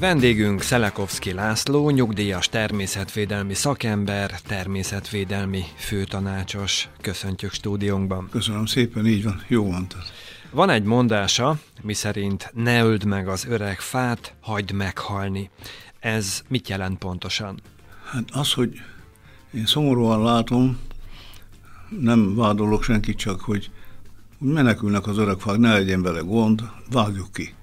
Vendégünk Szelekovszky László, nyugdíjas természetvédelmi szakember, természetvédelmi főtanácsos. Köszöntjük stúdiónkban. Köszönöm szépen, így van, jó mondtad. Van egy mondása, miszerint ne öld meg az öreg fát, hagyd meghalni. Ez mit jelent pontosan? Hát az, hogy én szomorúan látom, nem vádolok senkit, csak hogy menekülnek az öreg fák, ne legyen vele gond, vágjuk ki.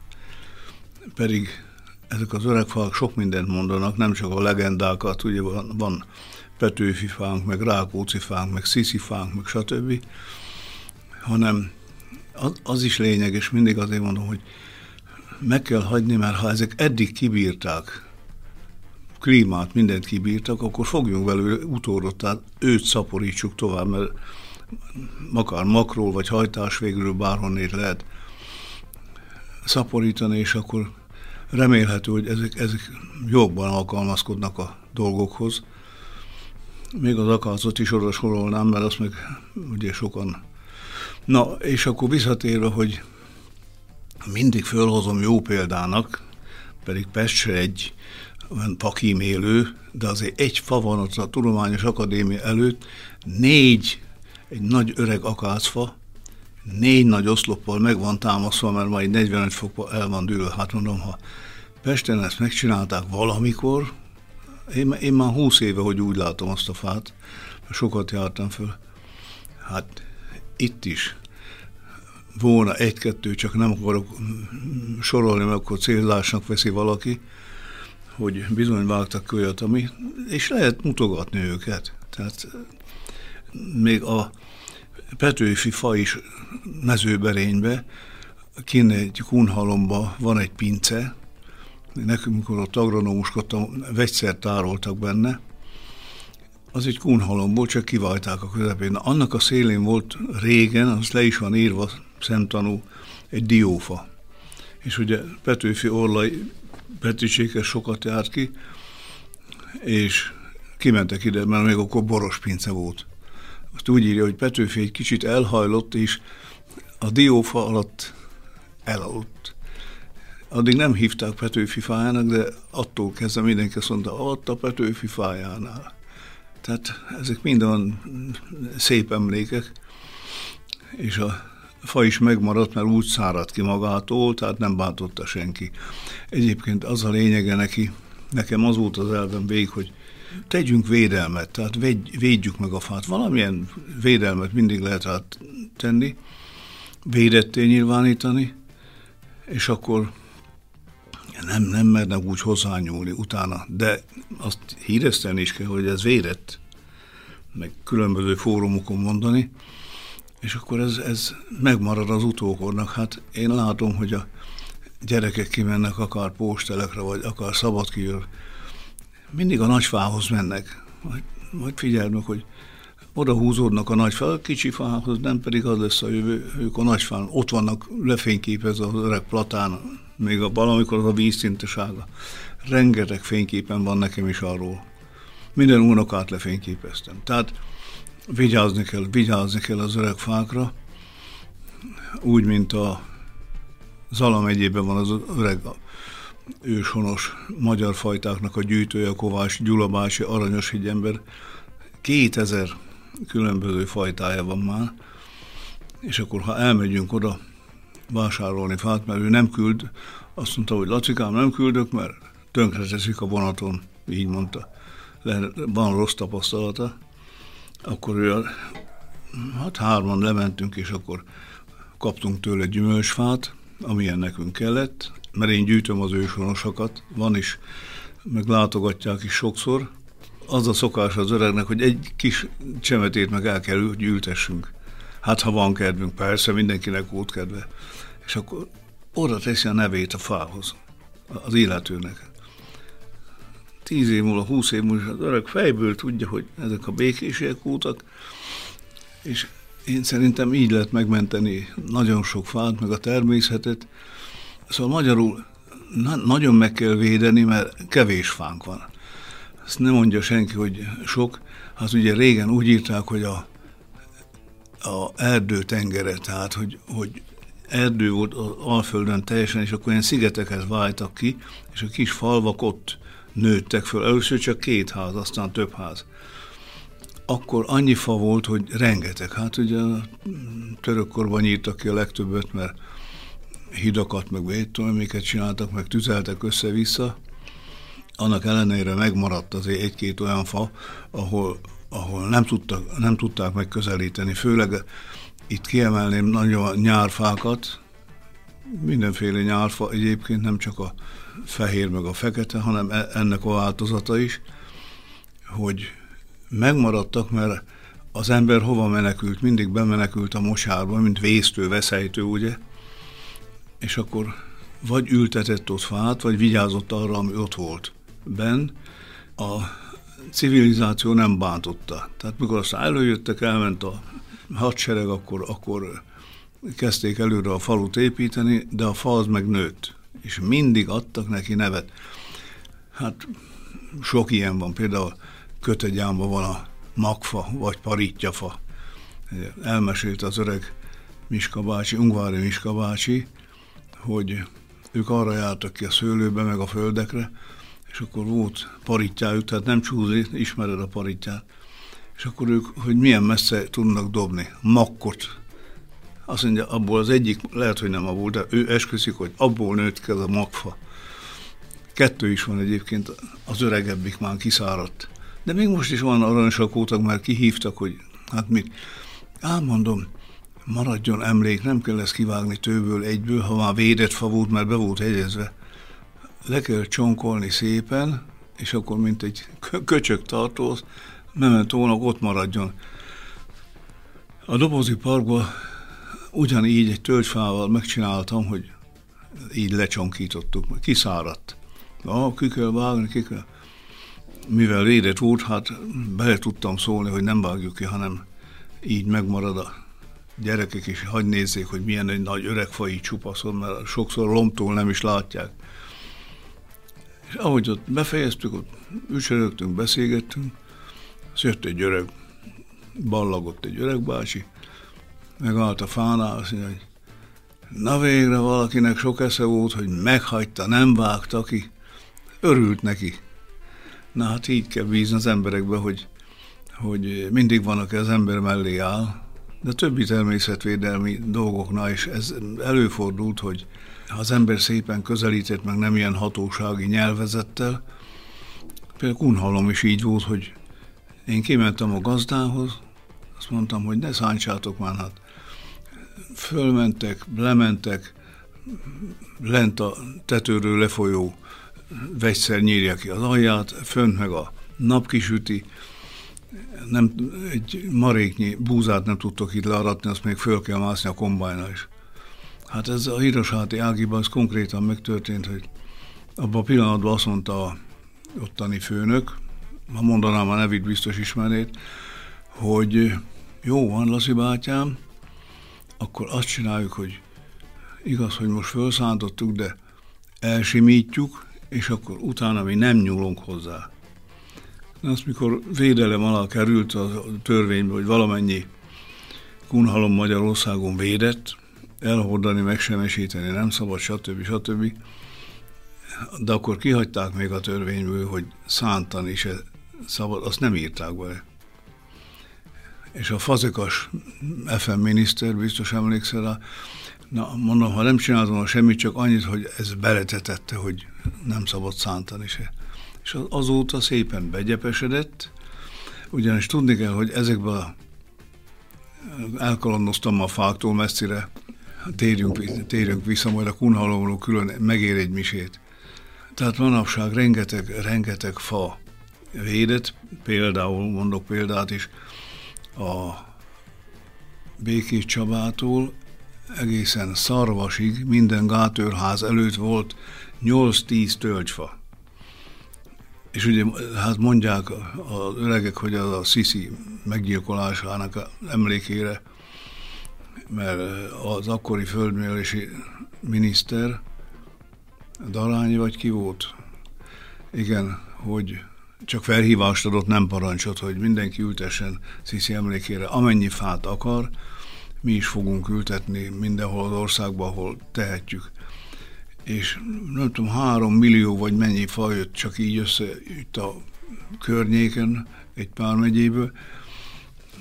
Pedig ezek az öreg fák sok mindent mondanak, nem csak a legendákat, ugye van Petőfi fánk, meg Rákóczi fánk, meg Sisi fánk, meg stb., hanem az is lényeges, mindig azért mondom, hogy meg kell hagyni, mert ha ezek eddig kibírták, klímát, mindent kibírtak, akkor fogjunk belőle utódot, tehát őt szaporítsuk tovább, mert akár makról, vagy hajtás végül bárhonnét lehet szaporítani, és akkor remélhető, hogy ezek jobban alkalmazkodnak a dolgokhoz. Még az akácot is oda sorolnám, mert azt meg ugye sokan... Na, és akkor visszatérve, hogy mindig fölhozom jó példának, pedig Pestre egy olyan pakímélő, de azért egy fa van ott a Tudományos Akadémia előtt, egy nagy öreg akácfa, 4 nagy oszloppal meg van támaszva, mert ma 45 fokba el van dőlve. Hát mondom, ha Pesten ezt megcsinálták valamikor, én már 20 éve, hogy úgy látom azt a fát, sokat jártam föl. Hát itt is volna 1-2, csak nem akarok sorolni, mert akkor célzásnak veszi valaki, hogy bizony vágtak olyat, ami, és lehet mutogatni őket. Tehát még a Petőfi fa is Mezőberénybe, kint egy Kunhalomba van egy pince, nekünk, mikor ott agronómuskodtam, vegyszert tároltak benne, az egy kunhalomból, csak kiválták a közepén. Na, annak a szélén volt régen, az le is van írva szemtanú, egy diófa. És ugye Petőfi Orlai Petricsékkel sokat járt ki, és kimentek ide, mert még akkor boros pince volt. Azt úgy írja, hogy Petőfi egy kicsit elhajlott, és a diófa alatt elaludt. Addig nem hívták Petőfi fájának, de attól kezdve mindenki azt mondta, ott a Petőfi fájánál. Tehát ezek mind olyan szép emlékek, és a fa is megmaradt, mert úgy száradt ki magától, tehát nem bántotta senki. Egyébként az a lényege nekem az volt az elvem végig, hogy tegyünk védelmet, tehát védjük meg a fát. Valamilyen védelmet mindig lehet rá tenni, védetté nyilvánítani, és akkor nem mernek úgy hozzányúlni utána. De azt híreszteni is kell, hogy ez védett, meg különböző fórumokon mondani, és akkor ez megmarad az utókornak. Hát én látom, hogy a gyerekek kimennek akár póstelekre, vagy akár szabadkijövő, mindig a nagyfához mennek, majd figyelnek, hogy oda húzódnak a nagyfához, a kicsi fához, nem pedig az lesz a jövő, ők a nagyfán, ott vannak lefényképezve az öreg platán, még valamikor az a vízszintesága. Rengeteg fényképen van nekem is arról. Minden unokát lefényképeztem. Tehát vigyázni kell az öreg fákra, úgy, mint a Zala megyében van az öreg őshonos magyar fajtáknak a gyűjtője, a Kovács, Gyulabási, aranyos higgyember. 2000 különböző fajtája van már, és akkor ha elmegyünk oda vásárolni fát, mert ő nem küld, azt mondta, hogy Lacikám, nem küldök, mert tönkreteszik a vonaton, így mondta. Van rossz tapasztalata. Akkor ő, hát 3-an lementünk, és akkor kaptunk tőle gyümölcsfát, amilyen nekünk kellett, mert én gyűjtöm az őshonosokat, van is, meg látogatják is sokszor. Az a szokás az öregnek, hogy egy kis csemetét meg el kell, hogy ültessünk. Hát, ha van kedvünk, persze, mindenkinek volt kedve. És akkor oda teszi a nevét a fához, az illetőnek. 10 év múlva, 20 év múlva az öreg fejből tudja, hogy ezek a békésiek voltak, és én szerintem így lehet megmenteni nagyon sok fát, meg a természetet. Szóval magyarul nagyon meg kell védeni, mert kevés fánk van. Ezt nem mondja senki, hogy sok. Hát ugye régen úgy írták, hogy a erdő tengere, tehát hogy erdő volt az Alföldön teljesen, és akkor ilyen szigetekhez váltak ki, és a kis falvak ott nőttek föl. Először csak 2 ház, aztán több ház. Akkor annyi fa volt, hogy rengeteg. Hát ugye a török korban nyírtak ki a legtöbbet, mert hidakat, meg védtolméket csináltak, meg tüzeltek össze-vissza. Annak ellenére megmaradt azért 1-2 olyan fa, ahol nem tudták megközelíteni. Főleg itt kiemelném nagyon a nyárfákat, mindenféle nyárfa egyébként, nem csak a fehér meg a fekete, hanem ennek a változata is, hogy megmaradtak, mert az ember hova menekült? Mindig bemenekült a mosárba, mint vésztő, veszélytő, ugye? És akkor vagy ültetett ott fát, vagy vigyázott arra, ami ott volt benn. A civilizáció nem bántotta. Tehát mikor aztán előjöttek, elment a hadsereg, akkor kezdték előre a falut építeni, de a fa az meg nőtt, és mindig adtak neki nevet. Hát sok ilyen van, például Kötegyámban van a magfa, vagy parítjafa. Elmesélte az öreg Miska bácsi, Ungvári Miska bácsi, hogy ők arra jártak ki a szőlőbe, meg a földekre, és akkor volt parittyájuk, tehát nem csúzi, ismered a parittyát. És akkor ők, hogy milyen messze tudnak dobni makkot. Azt mondja, abból az egyik, lehet, hogy nem abból, de ő esküszik, hogy abból nőtt ki ez a magfa. 2 is van egyébként, az öregebbik már kiszáradt. De még most is van aranysakótak, már kihívtak, hogy hát mit. Elmondom, maradjon emlék, nem kell ezt kivágni tőből, egyből, ha már védett fa volt, mert be volt hegyezve. Le kell csonkolni szépen, és akkor mint egy köcsög tartóz, mementónak ott maradjon. A Dobozi parkban ugyanígy egy tölgyfával megcsináltam, hogy így lecsonkítottuk, kiszáradt. Ki kell vágni, ki kell. Mivel védett volt, hát bele tudtam szólni, hogy nem vágjuk ki, hanem így megmarad a gyerekek, és hadd nézzék, hogy milyen egy nagy öregfa így csupaszon, mert sokszor lomtól nem is látják. És ahogy ott befejeztük, ott ücsörögtünk, beszélgettünk, jött egy öreg, ballagott egy öreg bácsi, megállt a fánál, azt mondja, hogy na végre valakinek sok esze volt, hogy meghagyta, nem vágta ki, örült neki. Na hát így kell bízni az emberekbe, hogy mindig van, aki az ember mellé áll, de többi természetvédelmi dolgoknál is ez előfordult, hogy ha az ember szépen közelített, meg nem ilyen hatósági nyelvezettel, például Kunhalom is így volt, hogy én kimentem a gazdához, azt mondtam, hogy ne szántsátok már, hát fölmentek, lementek, lent a tetőről lefolyó vegyszer nyírja ki az alját, fönt meg a nap kisüti, nem, egy maréknyi búzát nem tudtok itt learatni, azt még föl kell mászni a kombájnál is. Hát ez a Hírosháti Ágiban ez konkrétan megtörtént, hogy abban a pillanatban azt mondta a ottani főnök, ha mondanám a nevét, biztos ismerét, hogy jó van, Laci bátyám, akkor azt csináljuk, hogy igaz, hogy most felszántottuk, de elsimítjuk, és akkor utána mi nem nyúlunk hozzá. Azt, mikor védelem alá került a törvénybe, hogy valamennyi kunhalom Magyarországon védett, elhordani, megsemmisíteni nem szabad, stb. Stb. De akkor kihagyták még a törvényből, hogy szántani is szabad, azt nem írták bele. És a Fazekas FM miniszter, biztos emlékszel rá, na, mondom, ha nem csináltam semmit, csak annyit, hogy ez beletetette, hogy nem szabad szántani se. És azóta szépen begyepesedett, ugyanis tudni kell, hogy ezekben elkalandoztam a fáktól messzire, térjünk vissza, majd a Kunhalomról külön megér egy misét. Tehát manapság rengeteg fa védett, például, mondok példát is, a Békéscsabától egészen Szarvasig minden gátőrház előtt volt 8-10 tölgyfa. És ugye hát mondják az öregek, hogy az a Sisi meggyilkolásának emlékére, mert az akkori földművelési miniszter, Darányi vagy ki volt? Igen, hogy csak felhívást adott, nem parancsot, hogy mindenki ültessen Sisi emlékére, amennyi fát akar, mi is fogunk ültetni mindenhol az országban, ahol tehetjük. És nem tudom, 3 millió vagy mennyi fa jött csak így össze itt a környéken, egy pár megyéből.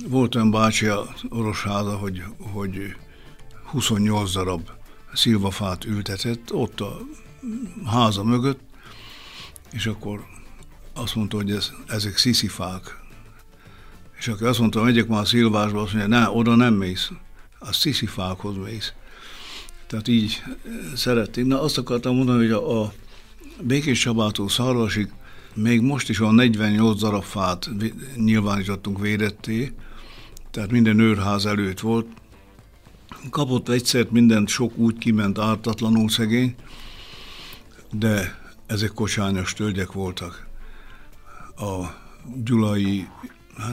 Volt olyan bácsi a Orosháza, hogy 28 darab szilvafát ültetett ott a háza mögött, és akkor azt mondta, hogy ezek sziszifák. És akkor azt mondta, megyek már a szilvásba, azt mondja, ne, oda nem mész, a sziszifákhoz mész. Tehát így szerettünk. Na, azt akartam mondani, hogy a Békéscsabától Szarvasig még most is a 48 darab fát nyilvánítottunk védetté, tehát minden őrház előtt volt. Kapott egyszert mindent, sok úgy kiment ártatlanul szegény, de ezek kocsányos tölgyek voltak. A gyulai,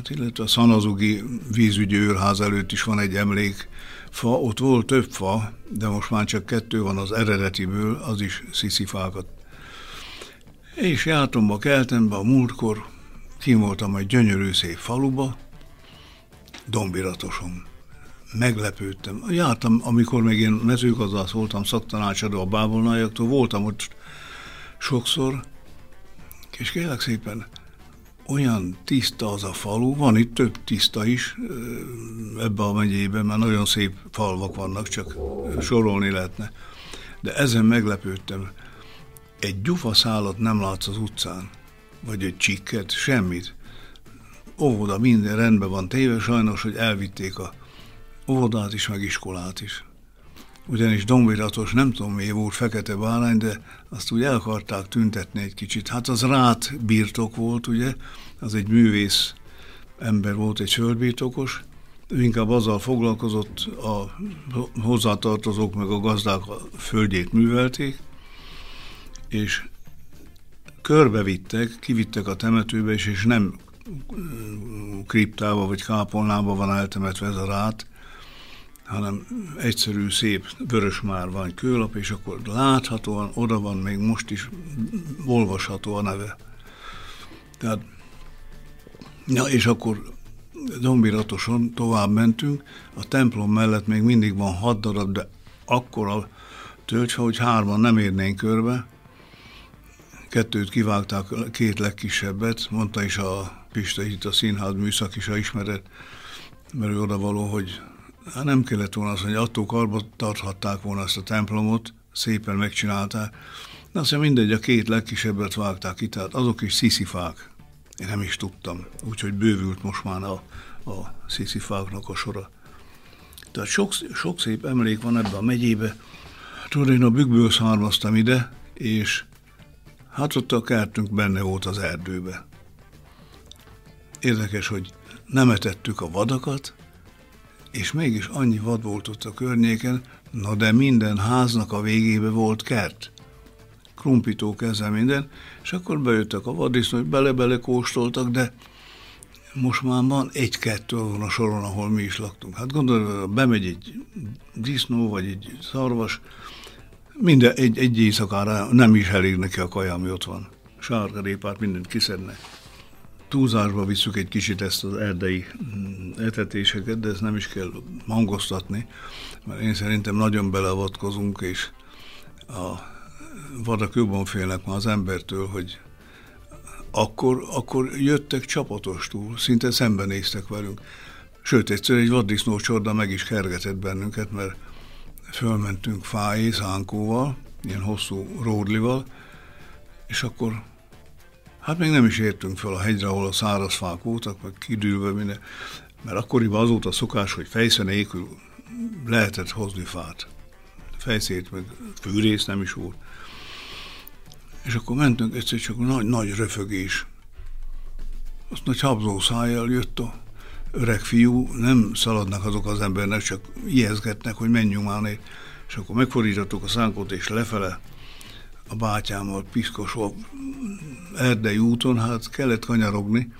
illetve a szanazugi vízügyi őrház előtt is van egy emlékfa, ott volt több fa, de most már csak 2 van az eredetiből, az is sziszifákat. És jártam a keltembe a múltkor, kim voltam egy gyönyörű szép faluba, Dombíratoson. Meglepődtem. Jártam, amikor még én mezőgazdász voltam, szaktanácsadó a bábolnaiaktól, voltam ott sokszor, és kérlek szépen, olyan tiszta az a falu, van itt több tiszta is ebbe a megyében, mert nagyon szép falvak vannak, csak sorolni lehetne. De ezen meglepődtem. Egy gyufaszálat nem látsz az utcán, vagy egy csikket, semmit. Óvoda, minden rendben van téve, sajnos, hogy elvitték a óvodát is, meg iskolát is. Ugyanis Dombírátos, nem tudom mi volt, fekete bárány, de azt úgy el akarták tüntetni egy kicsit. Hát az Ráth birtok volt, ugye, az egy művész ember volt, egy földbirtokos, ő inkább azzal foglalkozott, a hozzátartozók meg a gazdák a földjét művelték, és körbevittek, kivittek a temetőbe is, és nem kriptába vagy kápolnába van eltemetve ez a Ráth, hanem egyszerű, szép vörösmárvány kőlap, és akkor láthatóan oda van, még most is olvasható a neve. Tehát, ja, és akkor Dombíratoson tovább mentünk, a templom mellett még mindig van 6 darab, de akkora tölgyfa, hogy 3-an nem érnénk körbe, 2-t kivágták, 2 legkisebbet, mondta is a Pista, itt a színház műszaki is ismeret, mert ő odavaló, hogy hát nem kellett volna azt, hogy attól karba tarthatták volna ezt a templomot, szépen megcsinálták. De aztán mindegy, a 2 legkisebbet vágták ki, tehát azok is sziszifák. Én nem is tudtam, úgyhogy bővült most már a sziszifáknak a sora. Tehát sok szép emlék van ebben a megyébe. Tudod, én a Bükkből származtam ide, és hát ott a kertünk benne volt az erdőbe. Érdekes, hogy nem etettük a vadakat, és mégis annyi vad volt ott a környéken, na de minden háznak a végébe volt kert. Krumpitó kezdve minden, és akkor bejöttek a vaddisznó, hogy bele-bele kóstoltak, de most már van 1-2 azon a soron, ahol mi is laktunk. Hát gondolom, bemegy egy disznó, vagy egy szarvas, minden egy éjszakára nem is elég neki a kaja, ami ott van. Sárgarépát, mindent kiszednek. Túlzásba visszük egy kicsit ezt az erdei etetéseket, de ezt nem is kell hangoztatni, mert én szerintem nagyon beleavatkozunk, és a vadak jobban félnek már az embertől, hogy akkor jöttek csapatostul, szinte szembenéztek velünk. Sőt, egyszer egy vaddisznó csorda meg is kergetett bennünket, mert fölmentünk fájé, szánkóval, ilyen hosszú ródlival, és akkor hát még nem is értünk fel a hegyre, ahol a száraz fák voltak, meg kidülve minden, mert akkoriban az volt a szokás, hogy fejsze nélkül lehetett hozni fát. Fejszét, meg fűrész nem is volt. És akkor mentünk, egyszer csak nagy röfögés. Azt nagy habzó szájjal jött a öreg fiú, nem szaladnak azok az embernek, csak ijeszgetnek, hogy menjünk már négy. És akkor megfordítottuk a szánkot, és lefele a bátyámmal piszkosva erdei úton, hát kellett kanyarogni.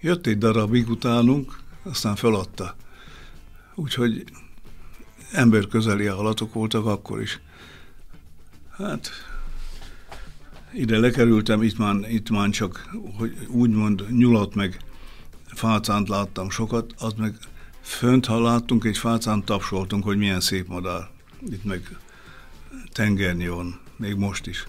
Jött egy darabig utánunk, aztán feladta. Úgyhogy emberközeli állatok voltak akkor is. Hát ide lekerültem, itt már csak, hogy úgymond nyulat meg fácánt láttam sokat, az meg Fönt, ha láttunk egy fácán, tapsoltunk, hogy milyen szép madár. Itt meg tengernyón, még most is.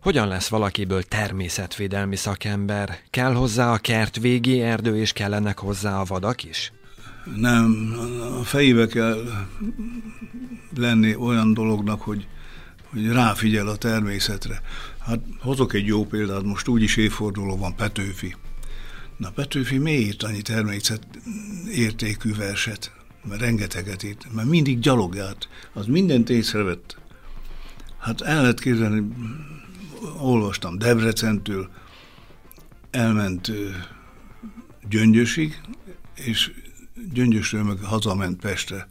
Hogyan lesz valakiből természetvédelmi szakember? Kell hozzá a kertvégi erdő, és kellenek hozzá a vadak is? Nem, a fejébe kell lenni olyan dolognak, hogy ráfigyel a természetre. Hát hozok egy jó példát, most úgyis évforduló van, Petőfi. Na, Petőfi miért írt annyi természetértékű verset? Mert rengeteget írt, mert mindig gyalogált, az mindent észrevett. Hát el lehet képzelni, olvastam Debrecentől, elment Gyöngyösig, és Gyöngyösről meg hazament Pestre.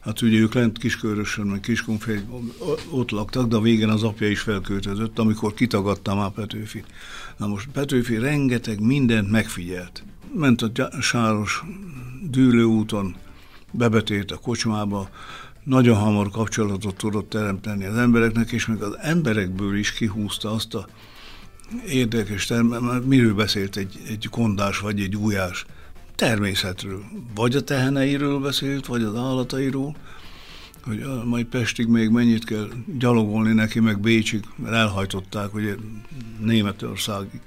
Hát ugye ők lent Kiskörösön, meg Kiskunfélben ott laktak, de a végén az apja is felköltözött, amikor kitagadta már Petőfit. Na most Petőfi rengeteg mindent megfigyelt. Ment a sáros dűlőúton, bebetért a kocsmába, nagyon hamar kapcsolatot tudott teremteni az embereknek, és még az emberekből is kihúzta azt a érdekes miről beszélt egy kondás vagy egy ujjás? Természetről. Vagy a teheneiről beszélt, vagy az állatairól, hogy majd Pestig még mennyit kell gyalogolni neki, meg Bécsig, mert elhajtották, ugye Németországig.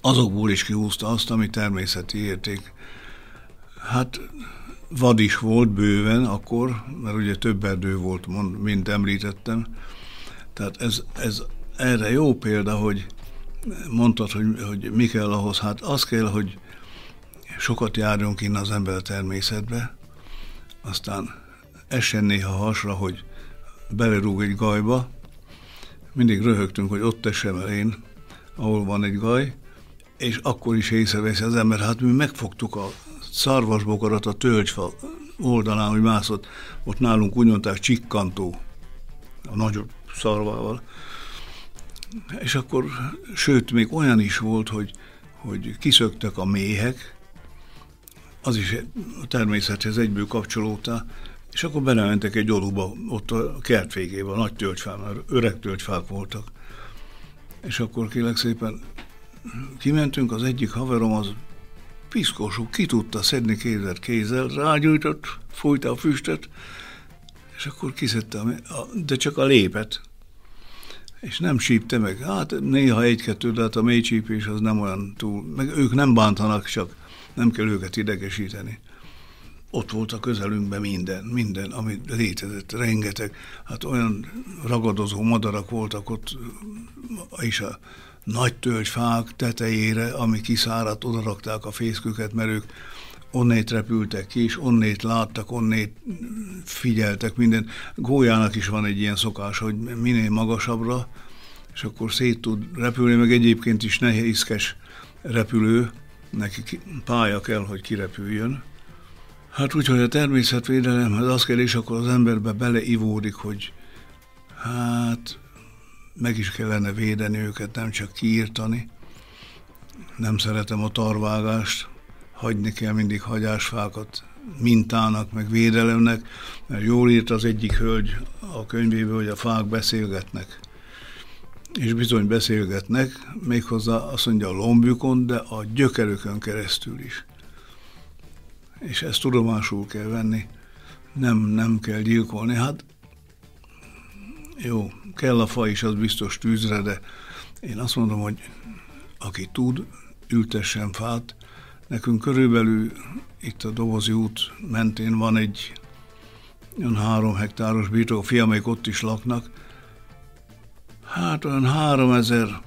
Azokból is kihúzta azt, ami természeti érték. Hát vad is volt bőven akkor, mert ugye több erdő volt, mint említettem. Tehát ez erre jó példa, hogy mondtad, hogy mi kell ahhoz. Hát az kell, hogy sokat járjon innen az ember a természetbe, aztán essen néha hasra, hogy belerúg egy gajba. Mindig röhögtünk, hogy ott essem el én, ahol van egy gaj, és akkor is észreveszi az ember. Hát mi megfogtuk a szarvasbokarat a tölgyfa oldalán, hogy mászott, ott nálunk úgy mondták csikkantó, a nagyobb szarvával. És akkor, sőt, még olyan is volt, hogy kiszöktek a méhek, az is a természethez egyből kapcsolódta, és akkor belementek egy oruba, ott a kert végében, a nagy tölgyfán, mert öreg tölgyfák voltak. És akkor kérlek szépen kimentünk, az egyik haverom az piszkosú, ki tudta szedni kézzel, rágyújtott, fújta a füstöt, és akkor kiszedte, de csak a lépet. És nem csípte meg. Hát néha egy-kettő, de hát a mély csípés az nem olyan túl, meg ők nem bántanak, csak nem kell őket idegesíteni. Ott volt a közelünkben minden, ami létezett, rengeteg. Hát olyan ragadozó madarak voltak ott, és a nagy tölgyfák tetejére, ami kiszáradt, oda rakták a fészküket, mert ők onnét repültek ki, és onnét láttak, onnét figyeltek minden. Gólyának is van egy ilyen szokás, hogy minél magasabbra, és akkor szét tud repülni, meg egyébként is nehézkes repülő, neki pálya kell, hogy kirepüljön. Hát úgyhogy a természetvédelemhez az kell, és akkor az emberbe beleivódik, hogy hát meg is kellene védeni őket, nem csak kiírtani. Nem szeretem a tarvágást, hagyni kell mindig hagyásfákat mintának, meg védelemnek, mert jól írt az egyik hölgy a könyvéből, hogy a fák beszélgetnek. És bizony beszélgetnek, méghozzá azt mondja a lombjukon, de a gyökerükön keresztül is. És ezt tudomásul kell venni, nem kell gyilkolni. Hát jó, kell a fa is, az biztos tűzre, de én azt mondom, hogy aki tud, ültessen fát. Nekünk körülbelül itt a Dobozi út mentén van egy olyan 3 hektáros birtok, a fiamék ott is laknak. Hát olyan 3000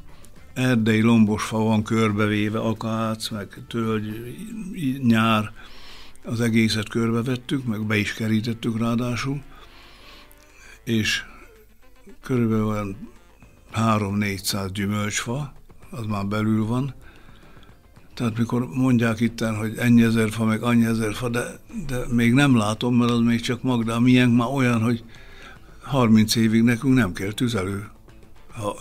erdei lombos fa van körbevéve, akác, meg tölgy, nyár, az egészet körbevettük, meg be is kerítettük ráadásul, és körülbelül olyan 300-400 gyümölcsfa, az már belül van. Tehát mikor mondják itten, hogy ennyi ezer fa, meg annyi ezer fa, de még nem látom, mert az még csak Magda, miénk már olyan, hogy 30 évig nekünk nem kell tüzelő, ha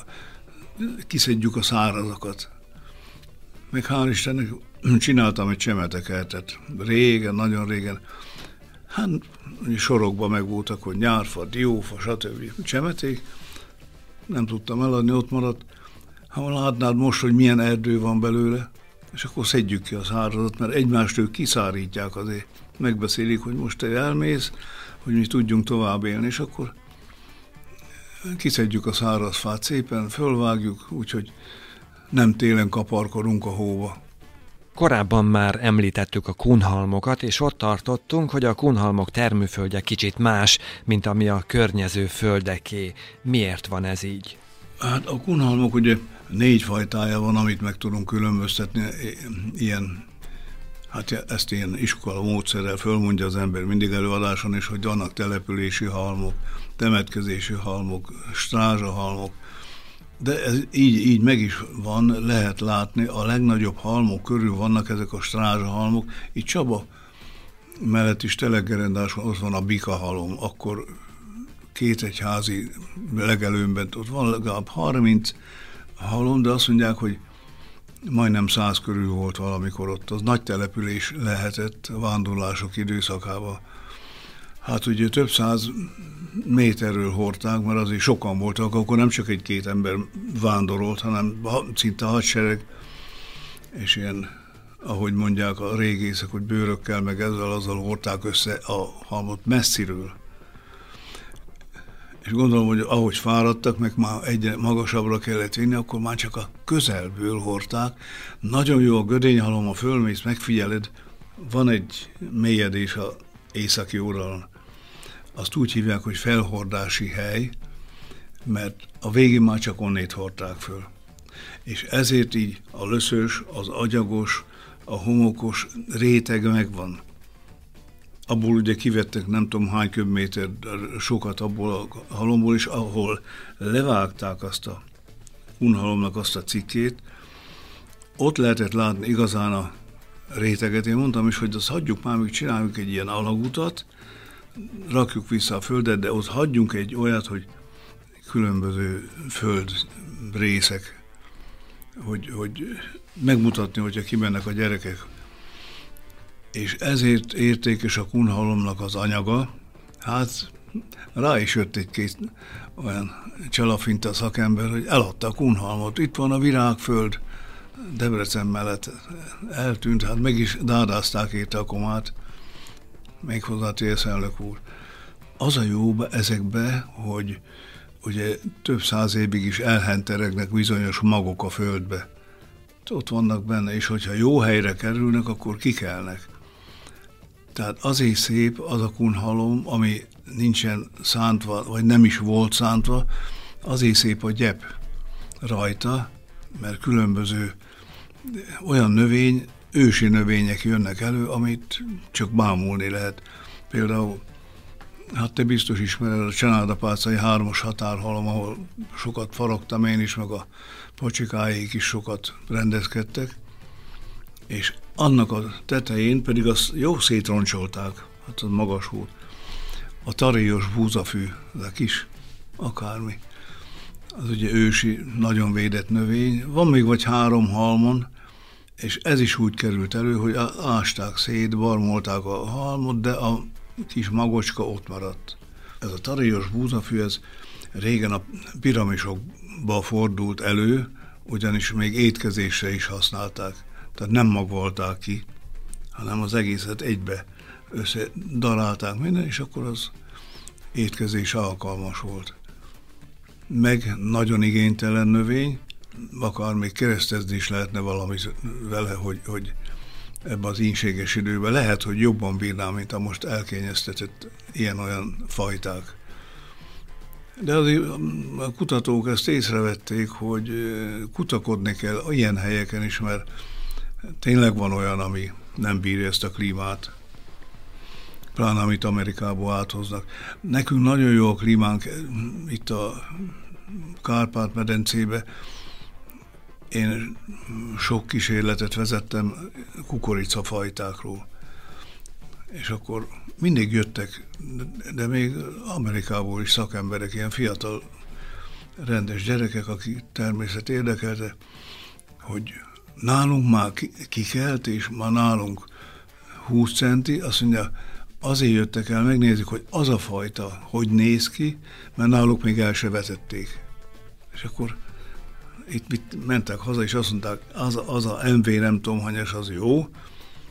kiszedjük a szárazokat. Meg hál' Istennek csináltam egy csemetekertet, régen, nagyon régen. Hát sorokban megvoltak, hogy nyárfa, diófa, stb. Csemeték, nem tudtam eladni, ott maradt. Ha látnád most, hogy milyen erdő van belőle, és akkor szedjük ki az házadat, mert egymástől kiszárítják azért. Megbeszélik, hogy most te elmész, hogy mi tudjunk tovább élni, és akkor kiszedjük a száraz fát szépen, fölvágjuk, úgyhogy nem télen kaparkodunk a hóba. Korábban már említettük a kunhalmokat, és ott tartottunk, hogy a kunhalmok termőföldje kicsit más, mint ami a környező földeké. Miért van ez így? Hát a kunhalmok ugye 4 fajtája van, amit meg tudunk különböztetni, ezt ilyen iskola módszerrel fölmondja az ember mindig előadáson is, hogy vannak települési halmok, temetkezési halmok, strázsahalmok, de ez így meg is van, lehet látni, a legnagyobb halmok körül vannak ezek a strázsahalmok, itt Csaba mellett is Telegerendáson ott van a bikahalom, akkor kétegyházi legelőnben ott van legalább 30 halom, de azt mondják, hogy majdnem 100 körül volt valamikor ott, az nagy település lehetett vándorlások időszakában. Hát ugye több 100 méterről hordták, mert azért sokan voltak, akkor nem csak 1-2 ember vándorolt, hanem szinte hadsereg, és ilyen, ahogy mondják a régészek, hogy bőrökkel, meg ezzel-azzal hordták össze a halmot messziről. És gondolom, hogy ahogy fáradtak, meg már egyre magasabbra kellett vinni, akkor már csak a közelből hordták. Nagyon jó a gödényhalom, ha fölmész, megfigyeled, van egy mélyedés a északi oldalon. Azt úgy hívják, hogy felhordási hely, mert a végén már csak onnét hordták föl. És ezért így a löszös, az agyagos, a homokos réteg megvan. Abból ugye kivettek nem tudom hány köbméter sokat abból a halomból, és ahol levágták azt a kunhalomnak azt a cikkét, ott lehetett látni igazán a réteget. Én mondtam is, hogy azt hagyjuk már, még csináljuk egy ilyen alagutat, rakjuk vissza a földet, de ott hagyjunk egy olyat, hogy különböző földrészek, hogy megmutatni, hogyha kimennek a gyerekek. És ezért értékes a kunhalomnak az anyaga. Hát rá is jött egy-két olyan csalafinta szakember, hogy eladta a kunhalmot. Itt van a virágföld, Debrecen mellett eltűnt, hát meg is dádázták érte a komát, méghozzá Télszenlök úr. Az a jó ezekbe, hogy ugye több 100 évig is elhenteregnek bizonyos magok a földbe. Ott vannak benne, és hogyha jó helyre kerülnek, akkor kikelnek. Tehát azért szép az a kunhalom, ami nincsen szántva, vagy nem is volt szántva, azért szép a gyep rajta, mert különböző olyan növény, ősi növények jönnek elő, amit csak bámulni lehet. Például, hát te biztos ismered a Csanádapácai 3-as határhalom, ahol sokat faragtam én is, meg a pacsikáik is sokat rendezkedtek, és annak a tetején pedig azt jó szétroncsolták, hát az magas volt, a tarélyos búzafű, ez a kis akármi, az ugye ősi, nagyon védett növény, van még vagy 3 halmon, és ez is úgy került elő, hogy ásták szét, barmolták a halmot, de a kis magocska ott maradt. Ez a tarélyos búzafű, ez régen a piramisokba fordult elő, ugyanis még étkezésre is használták. Tehát nem magolták ki, hanem az egészet egybe összedarálták minden, és akkor az étkezés alkalmas volt. Meg nagyon igénytelen növény, akár még keresztezni is lehetne valami vele, hogy ebben az ínséges időben lehet, hogy jobban bírnám, mint a most elkényeztetett ilyen-olyan fajták. De azért a kutatók ezt észrevették, hogy kutakodni kell ilyen helyeken is, mert tényleg van olyan, ami nem bírja ezt a klímát, pláne amit Amerikából áthoznak. Nekünk nagyon jó a klímánk itt a Kárpát-medencébe. Én sok kísérletet vezettem kukoricafajtákról, és akkor mindig jöttek, de még Amerikából is szakemberek, ilyen fiatal, rendes gyerekek, akik természet érdekelte, hogy nálunk már kikelt, és már nálunk 20 centi, azt mondja, azért jöttek el, megnézik, hogy az a fajta, hogy néz ki, mert náluk még el se vetették. És akkor itt mentek haza, és azt mondták, az a MV nem tudom hanyas, az jó.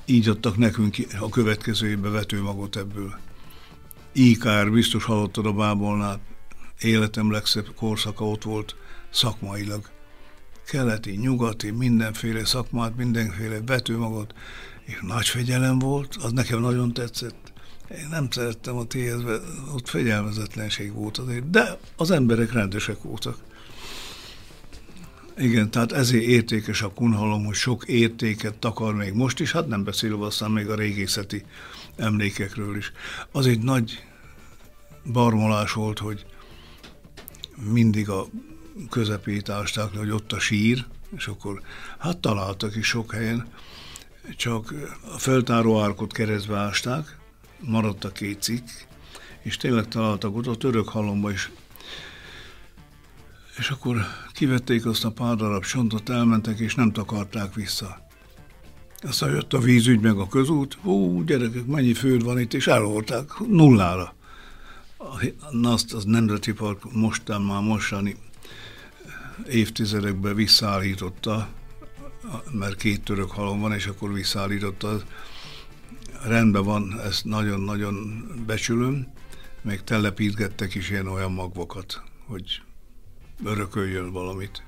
Így adtak nekünk a következő évben vetőmagot ebből. Ikár, biztos hallottad a Bábolnát, életem legszebb korszaka ott volt szakmailag. Keleti, nyugati, mindenféle szakmát, mindenféle vetőmagot, és nagy fegyelem volt, az nekem nagyon tetszett. Én nem szerettem a TS-be, ott fegyelmezetlenség volt azért, de az emberek rendesek voltak. Igen, tehát ezért értékes a kunhalom, hogy sok értéket takar még most is, hát nem beszélve aztán még a régészeti emlékekről is. Az egy nagy barmolás volt, hogy mindig a közepét ásták le, hogy ott a sír, és akkor hát találtak is sok helyen, csak a feltáró árkot keresztbe ásták, maradt a két cikk, és tényleg találtak ott a török halomba is. És akkor kivették azt a pár darab csontot, elmentek, és nem takarták vissza. Aztán jött a vízügy, meg a közút, hú, gyerekek, mennyi föld van itt, és elhordták nullára. Azt az Nemzeti Park mostán már mostani évtizedekben visszaállította, mert két török halom van, és akkor visszaállította. Rendben van, ezt nagyon-nagyon becsülöm, még telepítgettek is ilyen olyan magvakat, hogy örököljön valamit.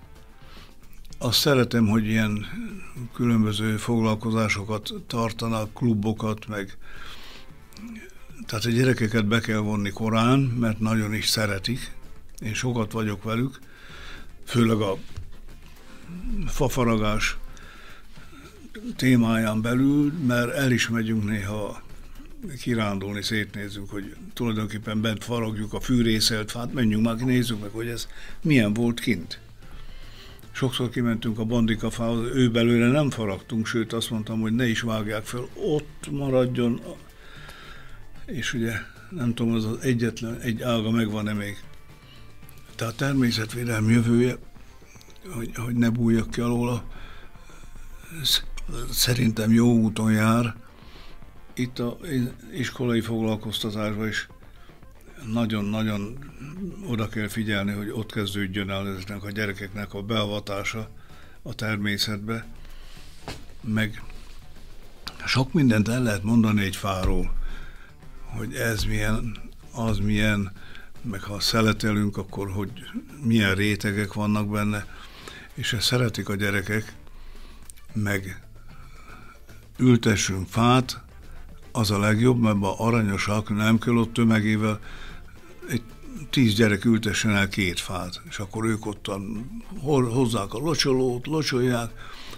Azt szeretem, hogy ilyen különböző foglalkozásokat tartanak, klubokat, meg tehát a gyerekeket be kell vonni korán, mert nagyon is szeretik. Én sokat vagyok velük, főleg a fafaragás témáján belül, mert el is megyünk néha kirándulni, szétnézzük, hogy tulajdonképpen bent faragjuk a fűrészelt fát, menjünk már, nézzük meg, hogy ez milyen volt kint. Sokszor kimentünk a bandikafához, ő belőle nem faragtunk, sőt azt mondtam, hogy ne is vágják fel, ott maradjon, és ugye nem tudom, az egyetlen, egy ága megvan-e még. Tehát a természetvédelmi jövője, hogy ne bújjak ki alóla, szerintem jó úton jár. Itt az iskolai foglalkoztatásban is nagyon-nagyon oda kell figyelni, hogy ott kezdődjön el ezeknek a gyerekeknek a beavatása a természetbe. Meg sok mindent el lehet mondani egy fáról, hogy ez milyen, az milyen, meg ha szeletelünk, akkor hogy milyen rétegek vannak benne, és ezt szeretik a gyerekek, meg ültessünk fát, az a legjobb, mert ma aranyosak, nem kell ott tömegével, egy 10 gyerek ültessen el 2 fát, és akkor ők ottan hozzák a locsolót, locsolják,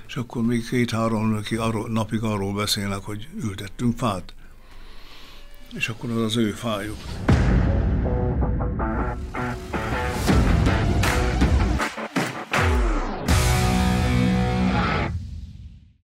és akkor még 2-3 napig arról beszélnek, hogy ültettünk fát, és akkor az az ő fájuk.